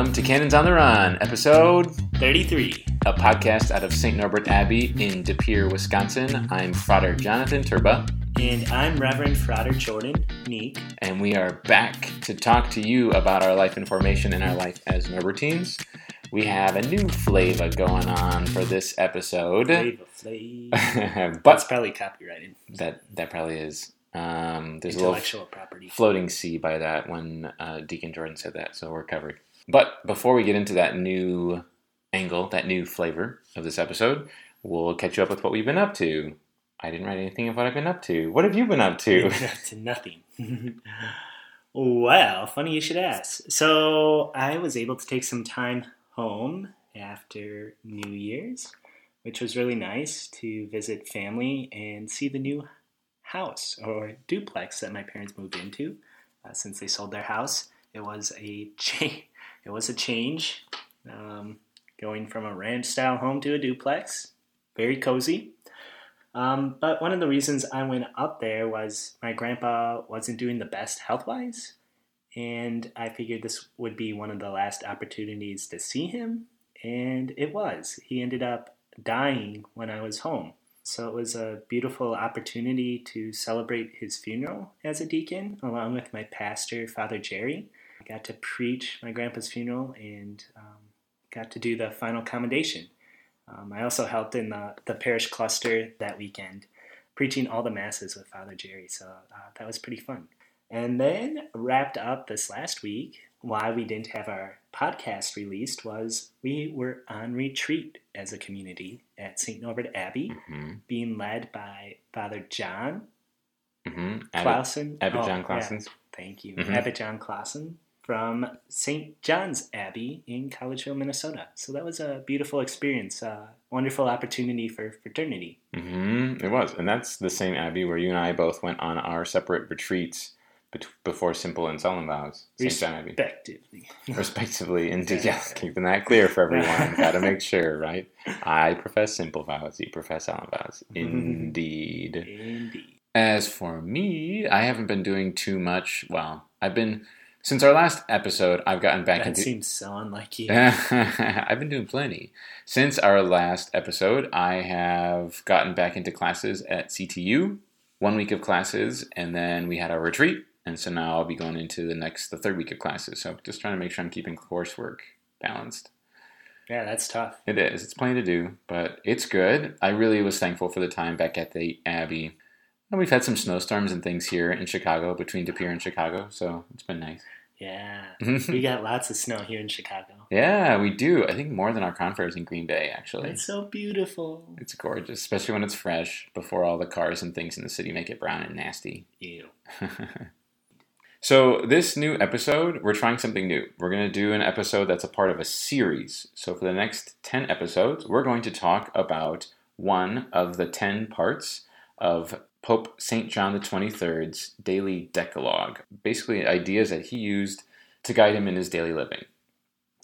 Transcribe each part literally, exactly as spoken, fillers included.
Welcome to Cannons on the Run, episode thirty-three, a podcast out of Saint Norbert Abbey in De Pere, Wisconsin. I'm Frater Jonathan Turba. And I'm Reverend Frater Jordan Neek. And we are back to talk to you about our life in formation and our life as Norbertines. We have a new flavor going on for this episode. Flavor, flavor. But that's probably copyrighted. That, that probably is. Um, there's a little property. Floating C by that when uh, Deacon Jordan said that, so we're covered. But before we get into that new angle, that new flavor of this episode, we'll catch you up with what we've been up to. I didn't write anything of what I've been up to. What have you been up to? Been up to nothing. Well, funny you should ask. So I was able to take some time home after New Year's, which was really nice to visit family and see the new house or duplex that my parents moved into uh, since they sold their house. It was a cha- it was a change, um, going from a ranch style home to a duplex. Very cozy. Um, but one of the reasons I went up there was my grandpa wasn't doing the best health wise, and I figured this would be one of the last opportunities to see him, and it was. He ended up dying when I was home. So it was a beautiful opportunity to celebrate his funeral as a deacon, along with my pastor, Father Jerry. I got to preach my grandpa's funeral and um, got to do the final commendation. Um, I also helped in the, the parish cluster that weekend, preaching all the masses with Father Jerry, so uh, that was pretty fun. And then wrapped up this last week, why we didn't have our podcast released was we were on retreat as a community at Saint Norbert Abbey, mm-hmm. being led by Father John mm-hmm. Claussen. Abbot oh, John Claussen. Yeah, thank you. Mm-hmm. Abbot John Claussen from Saint John's Abbey in Collegeville, Minnesota. So that was a beautiful experience, a wonderful opportunity for fraternity. Mm-hmm. It was. And that's the same abbey where you and I both went on our separate retreats before simple and solemn vows, Saint John Abbey. Respectively. Respectively, indeed. Yes, keeping that clear for everyone. Got to make sure, right? I profess simple vows, you profess solemn vows. Indeed. Indeed. As for me, I haven't been doing too much. Well, I've been, since our last episode, I've gotten back that into... That seems so unlike you. I've been doing plenty. Since our last episode, I have gotten back into classes at C T U. One week of classes, and then we had our retreat. And so now I'll be going into the next, the third week of classes. So just trying to make sure I'm keeping coursework balanced. Yeah, that's tough. It is. It's plenty to do, but it's good. I really was thankful for the time back at the Abbey. And we've had some snowstorms and things here in Chicago, between De Pere and Chicago. So it's been nice. Yeah. We got lots of snow here in Chicago. Yeah, we do. I think more than our conference in Green Bay, actually. It's so beautiful. It's gorgeous, especially when it's fresh, before all the cars and things in the city make it brown and nasty. Ew. So this new episode, we're trying something new. We're going to do an episode that's a part of a series. So for the next ten episodes, we're going to talk about one of the ten parts of Pope Saint John the twenty-third's Daily Decalogue. Basically ideas that he used to guide him in his daily living.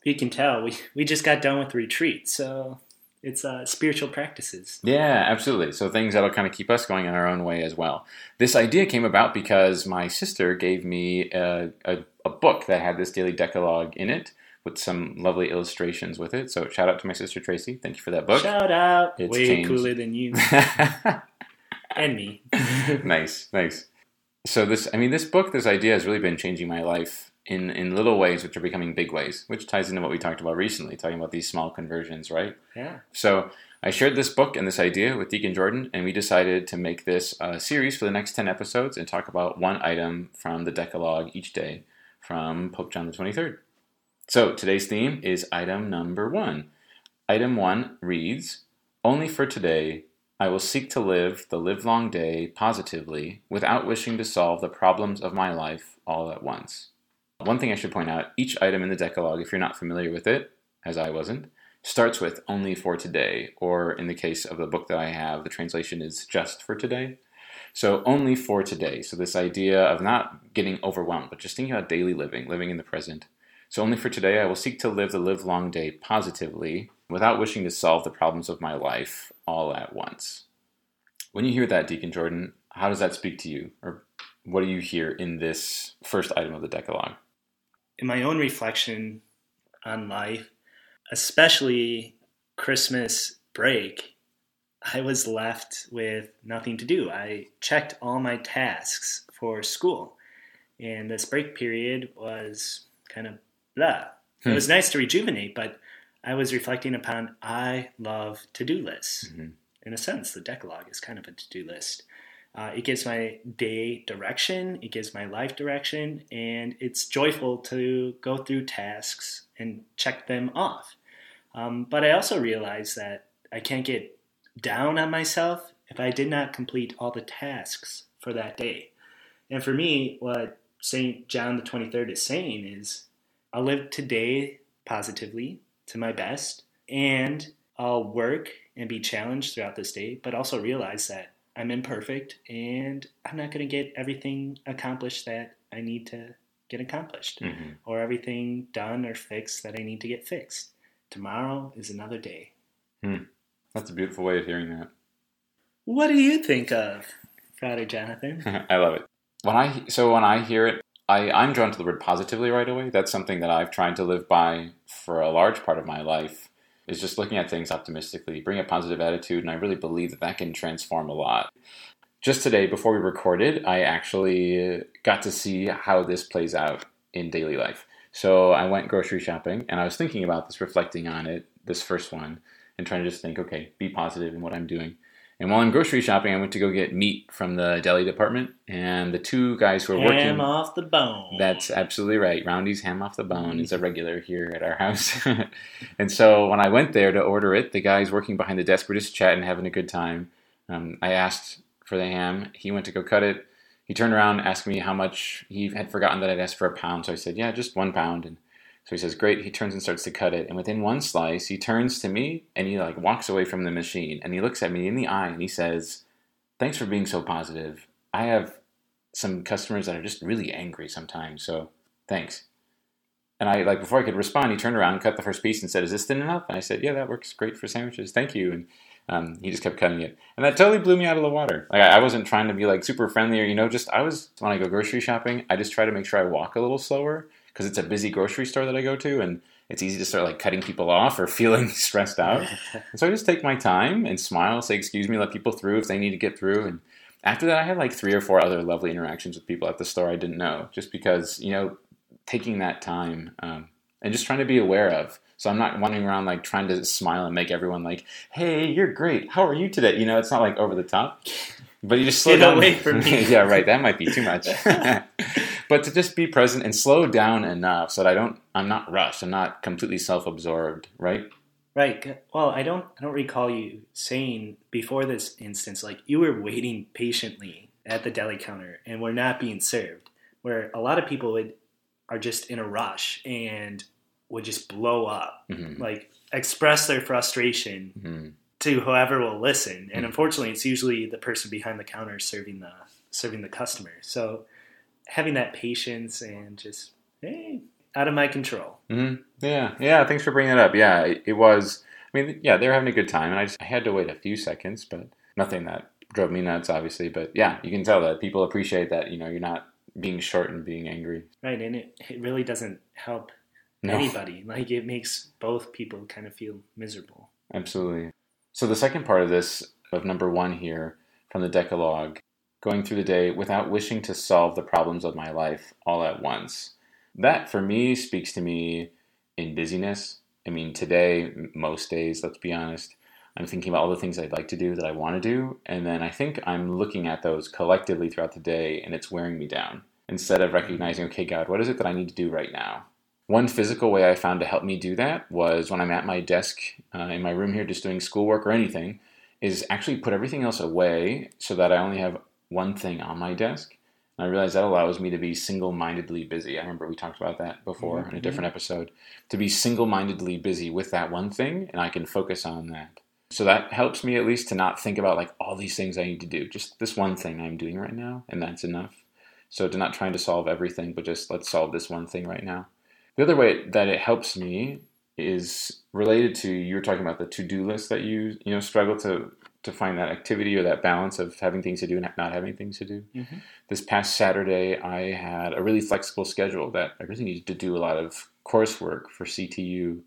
You can tell, we, we just got done with retreat, so it's uh, spiritual practices. Yeah, absolutely. So things that'll kind of keep us going in our own way as well. This idea came about because my sister gave me a, a, a book that had this daily decalogue in it with some lovely illustrations with it. So shout out to my sister, Tracy. Thank you for that book. Shout out. It's way changed. Cooler than you. And me. Nice, nice. So this, I mean, this book, this idea has really been changing my life in, in little ways, which are becoming big ways, which ties into what we talked about recently, talking about these small conversions, right? Yeah. So I shared this book and this idea with Deacon Jordan, and we decided to make this uh, series for the next ten episodes and talk about one item from the Decalogue each day from Pope John the twenty-third. So today's theme is item number one. Item one reads, "Only for today, I will seek to live the livelong day positively without wishing to solve the problems of my life all at once." One thing I should point out, each item in the Decalogue, if you're not familiar with it, as I wasn't, starts with "only for today," or in the case of the book that I have, the translation is "just for today." So only for today. So this idea of not getting overwhelmed, but just thinking about daily living, living in the present. So only for today, I will seek to live the livelong day positively without wishing to solve the problems of my life all at once. When you hear that, Deacon Jordan, how does that speak to you? Or what do you hear in this first item of the Decalogue? In my own reflection on life, especially Christmas break, I was left with nothing to do. I checked all my tasks for school, and this break period was kind of blah. Hmm. It was nice to rejuvenate, but I was reflecting upon I love to-do lists. Mm-hmm. In a sense, the Decalogue is kind of a to-do list. Uh, it gives my day direction, it gives my life direction, and it's joyful to go through tasks and check them off. Um, but I also realized that I can't get down on myself if I did not complete all the tasks for that day. And for me, what Saint John the twenty-third is saying is, I'll live today positively, to my best, and I'll work and be challenged throughout this day, but also realize that I'm imperfect, and I'm not going to get everything accomplished that I need to get accomplished, mm-hmm. or everything done or fixed that I need to get fixed. Tomorrow is another day. Hmm. That's a beautiful way of hearing that. What do you think of, Frater Jonathan? I love it. When I So when I hear it, I, I'm drawn to the word positively right away. That's something that I've tried to live by for a large part of my life, is just looking at things optimistically, bring a positive attitude, and I really believe that that can transform a lot. Just today, before we recorded, I actually got to see how this plays out in daily life. So I went grocery shopping, and I was thinking about this, reflecting on it, this first one, and trying to just think, okay, be positive in what I'm doing. And while I'm grocery shopping, I went to go get meat from the deli department, and the two guys who are working... Ham off the bone. That's absolutely right. Roundy's ham off the bone is a regular here at our house. And so when I went there to order it, the guys working behind the desk were just chatting, having a good time. Um, I asked for the ham. He went to go cut it. He turned around, asked me how much... He had forgotten that I'd asked for a pound, so I said, yeah, just one pound. And so he says, great. He turns and starts to cut it. And within one slice, he turns to me and he like walks away from the machine and he looks at me in the eye and he says, thanks for being so positive. I have some customers that are just really angry sometimes. So thanks. And I like, before I could respond, he turned around, cut the first piece and said, is this thin enough? And I said, yeah, that works great for sandwiches. Thank you. And um, he just kept cutting it. And that totally blew me out of the water. Like I wasn't trying to be like super friendly or, you know, just I was, when I go grocery shopping, I just try to make sure I walk a little slower, because it's a busy grocery store that I go to, and it's easy to start like cutting people off or feeling stressed out. And so I just take my time and smile, say excuse me, let people through if they need to get through. And after that, I had like three or four other lovely interactions with people at the store I didn't know, just because, you know, taking that time um, and just trying to be aware of. So I'm not wandering around like trying to smile and make everyone like, hey, you're great. How are you today? You know, it's not like over the top. But you just slow Get down. Away from me. Yeah, right. That might be too much. But to just be present and slow down enough so that I don't, I'm not rushed. I'm not completely self-absorbed, right? Right. Well, I don't, I don't recall you saying before this instance, like you were waiting patiently at the deli counter and were not being served. Where a lot of people would are just in a rush and would just blow up, mm-hmm. like express their frustration. Mm-hmm. To whoever will listen, and unfortunately, it's usually the person behind the counter serving the serving the customer. So, having that patience and just hey, out of my control. Mm-hmm. Yeah, yeah. Thanks for bringing that up. Yeah, it, it was. I mean, yeah, they were having a good time, and I just I had to wait a few seconds, but nothing that drove me nuts, obviously. But yeah, you can tell that people appreciate that. You know, you're not being short and being angry. Right, and it it really doesn't help no. anybody. Like it makes both people kind of feel miserable. Absolutely. So the second part of this, of number one here, from the Decalogue, going through the day without wishing to solve the problems of my life all at once. That, for me, speaks to me in busyness. I mean, today, most days, let's be honest, I'm thinking about all the things I'd like to do that I want to do, and then I think I'm looking at those collectively throughout the day, and it's wearing me down, instead of recognizing, okay, God, what is it that I need to do right now? One physical way I found to help me do that was when I'm at my desk uh, in my room here just doing schoolwork or anything, is actually put everything else away so that I only have one thing on my desk. And I realize that allows me to be single-mindedly busy. I remember we talked about that before mm-hmm. in a different episode. To be single-mindedly busy with that one thing, and I can focus on that. So that helps me at least to not think about like all these things I need to do. Just this one thing I'm doing right now, and that's enough. So to not trying to solve everything, but just let's solve this one thing right now. The other way that it helps me is related to, you were talking about the to-do list that you, you know, struggle to, to find that activity or that balance of having things to do and not having things to do. Mm-hmm. This past Saturday, I had a really flexible schedule that I really needed to do a lot of coursework for C T U,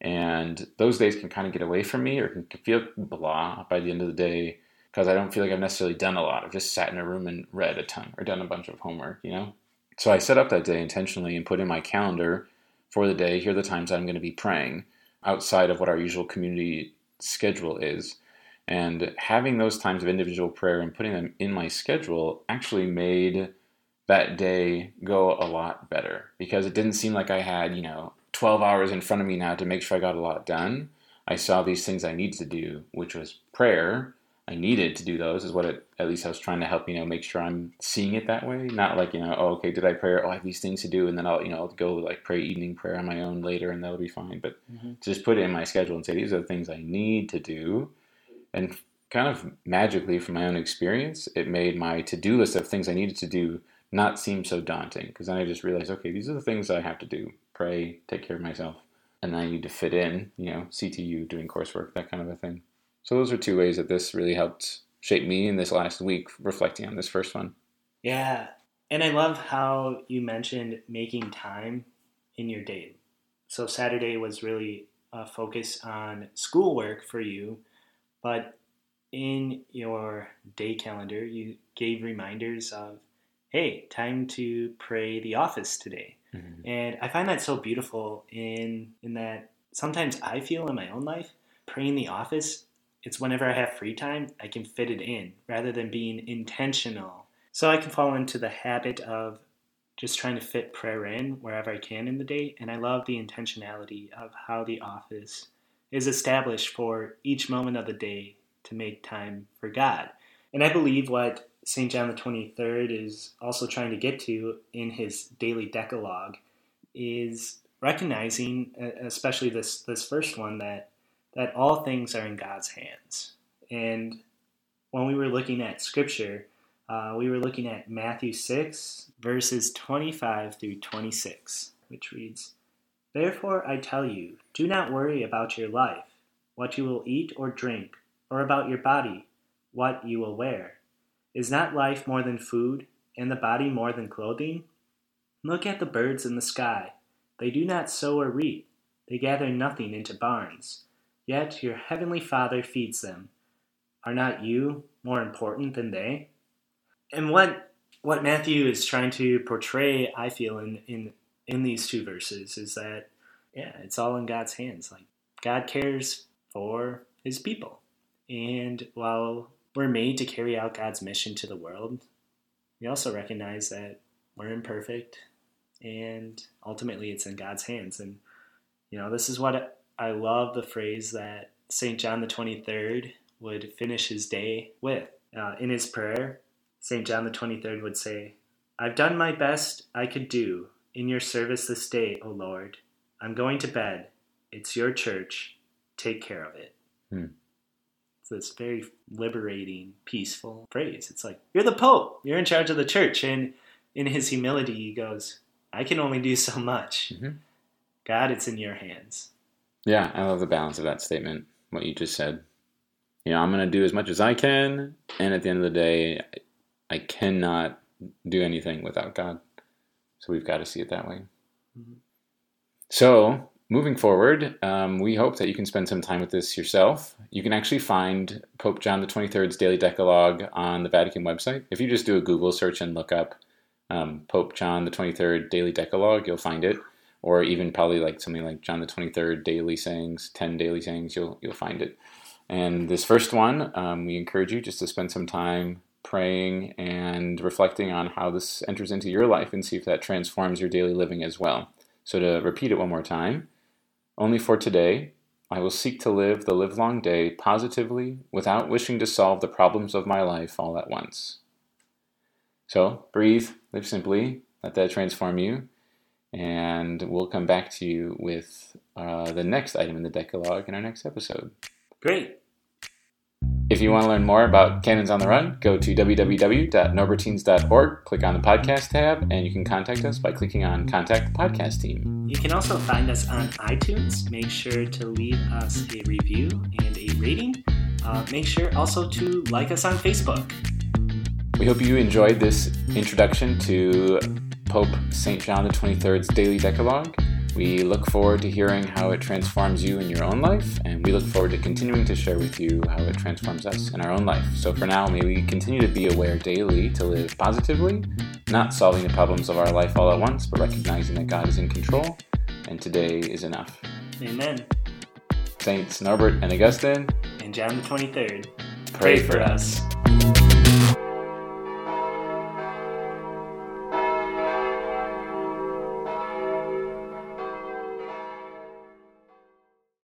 and those days can kind of get away from me, or can feel blah by the end of the day, because I don't feel like I've necessarily done a lot. I've just sat in a room and read a ton or done a bunch of homework, you know? So I set up that day intentionally and put in my calendar for the day, here are the times I'm going to be praying outside of what our usual community schedule is. And having those times of individual prayer and putting them in my schedule actually made that day go a lot better, because it didn't seem like I had, you know, twelve hours in front of me now to make sure I got a lot done. I saw these things I needed to do, which was prayer. I needed to do those is what it, at least I was trying to help, you know, make sure I'm seeing it that way. Not like, you know, oh, okay, did I pray? Oh, I have these things to do. And then I'll, you know, I'll go like pray evening prayer on my own later and that'll be fine. But mm-hmm. just put it in my schedule and say, these are the things I need to do. And kind of magically from my own experience, it made my to-do list of things I needed to do not seem so daunting. Because then I just realized, okay, these are the things I have to do. Pray, take care of myself. And I need to fit in, you know, C T U, doing coursework, that kind of a thing. So those are two ways that this really helped shape me in this last week, reflecting on this first one. Yeah. And I love how you mentioned making time in your day. So Saturday was really a focus on schoolwork for you, but in your day calendar, you gave reminders of, hey, time to pray the office today. Mm-hmm. And I find that so beautiful in, in that sometimes I feel in my own life, praying the office, it's whenever I have free time, I can fit it in rather than being intentional. So I can fall into the habit of just trying to fit prayer in wherever I can in the day. And I love the intentionality of how the office is established for each moment of the day to make time for God. And I believe what Saint John the twenty-third is also trying to get to in his Daily Decalogue is recognizing, especially this, this first one, that that all things are in God's hands. And when we were looking at Scripture, uh, we were looking at Matthew six, verses twenty-five through twenty-six, which reads, "Therefore I tell you, do not worry about your life, what you will eat or drink, or about your body, what you will wear. Is not life more than food, and the body more than clothing? Look at the birds in the sky. They do not sow or reap. They gather nothing into barns. Yet your heavenly Father feeds them. Are not you more important than they?" And what what Matthew is trying to portray, I feel, in, in, in these two verses is that, yeah, it's all in God's hands. Like, God cares for his people. And while we're made to carry out God's mission to the world, we also recognize that we're imperfect, and ultimately it's in God's hands. And, you know, this is what... It, I love the phrase that Saint John the twenty-third would finish his day with. Uh, in his prayer, Saint John the twenty-third would say, "I've done my best I could do in your service this day, O Lord. I'm going to bed. It's your church. Take care of it." Hmm. It's this very liberating, peaceful phrase. It's like, you're the Pope. You're in charge of the church. And in his humility, he goes, I can only do so much. Mm-hmm. God, it's in your hands. Yeah, I love the balance of that statement, what you just said. You know, I'm going to do as much as I can, and at the end of the day, I cannot do anything without God. So we've got to see it that way. Mm-hmm. So, moving forward, um, we hope that you can spend some time with this yourself. You can actually find Pope John the twenty-third's Daily Decalogue on the Vatican website. If you just do a Google search and look up um, Pope John the twenty-third Daily Decalogue, you'll find it. Or even probably like something like John the twenty-third, Daily Sayings, ten Daily Sayings, you'll you'll find it. And this first one, um, we encourage you just to spend some time praying and reflecting on how this enters into your life and see if that transforms your daily living as well. So to repeat it one more time, only for today, I will seek to live the livelong day positively without wishing to solve the problems of my life all at once. So breathe, live simply, let that transform you. And we'll come back to you with uh, the next item in the Decalogue in our next episode. Great. If you want to learn more about Canons on the Run, go to w w w dot norbertines dot org, click on the podcast tab, and you can contact us by clicking on Contact the Podcast Team. You can also find us on iTunes. Make sure to leave us a review and a rating. Uh, make sure also to like us on Facebook. We hope you enjoyed this introduction to Pope Saint John the twenty-third's Daily Decalogue. We look forward to hearing how it transforms you in your own life, and we look forward to continuing to share with you how it transforms us in our own life. So for now, may we continue to be aware daily to live positively, not solving the problems of our life all at once, but recognizing that God is in control, and today is enough. Amen. Saints Norbert and Augustine, and John the twenty-third, pray, pray for us. us.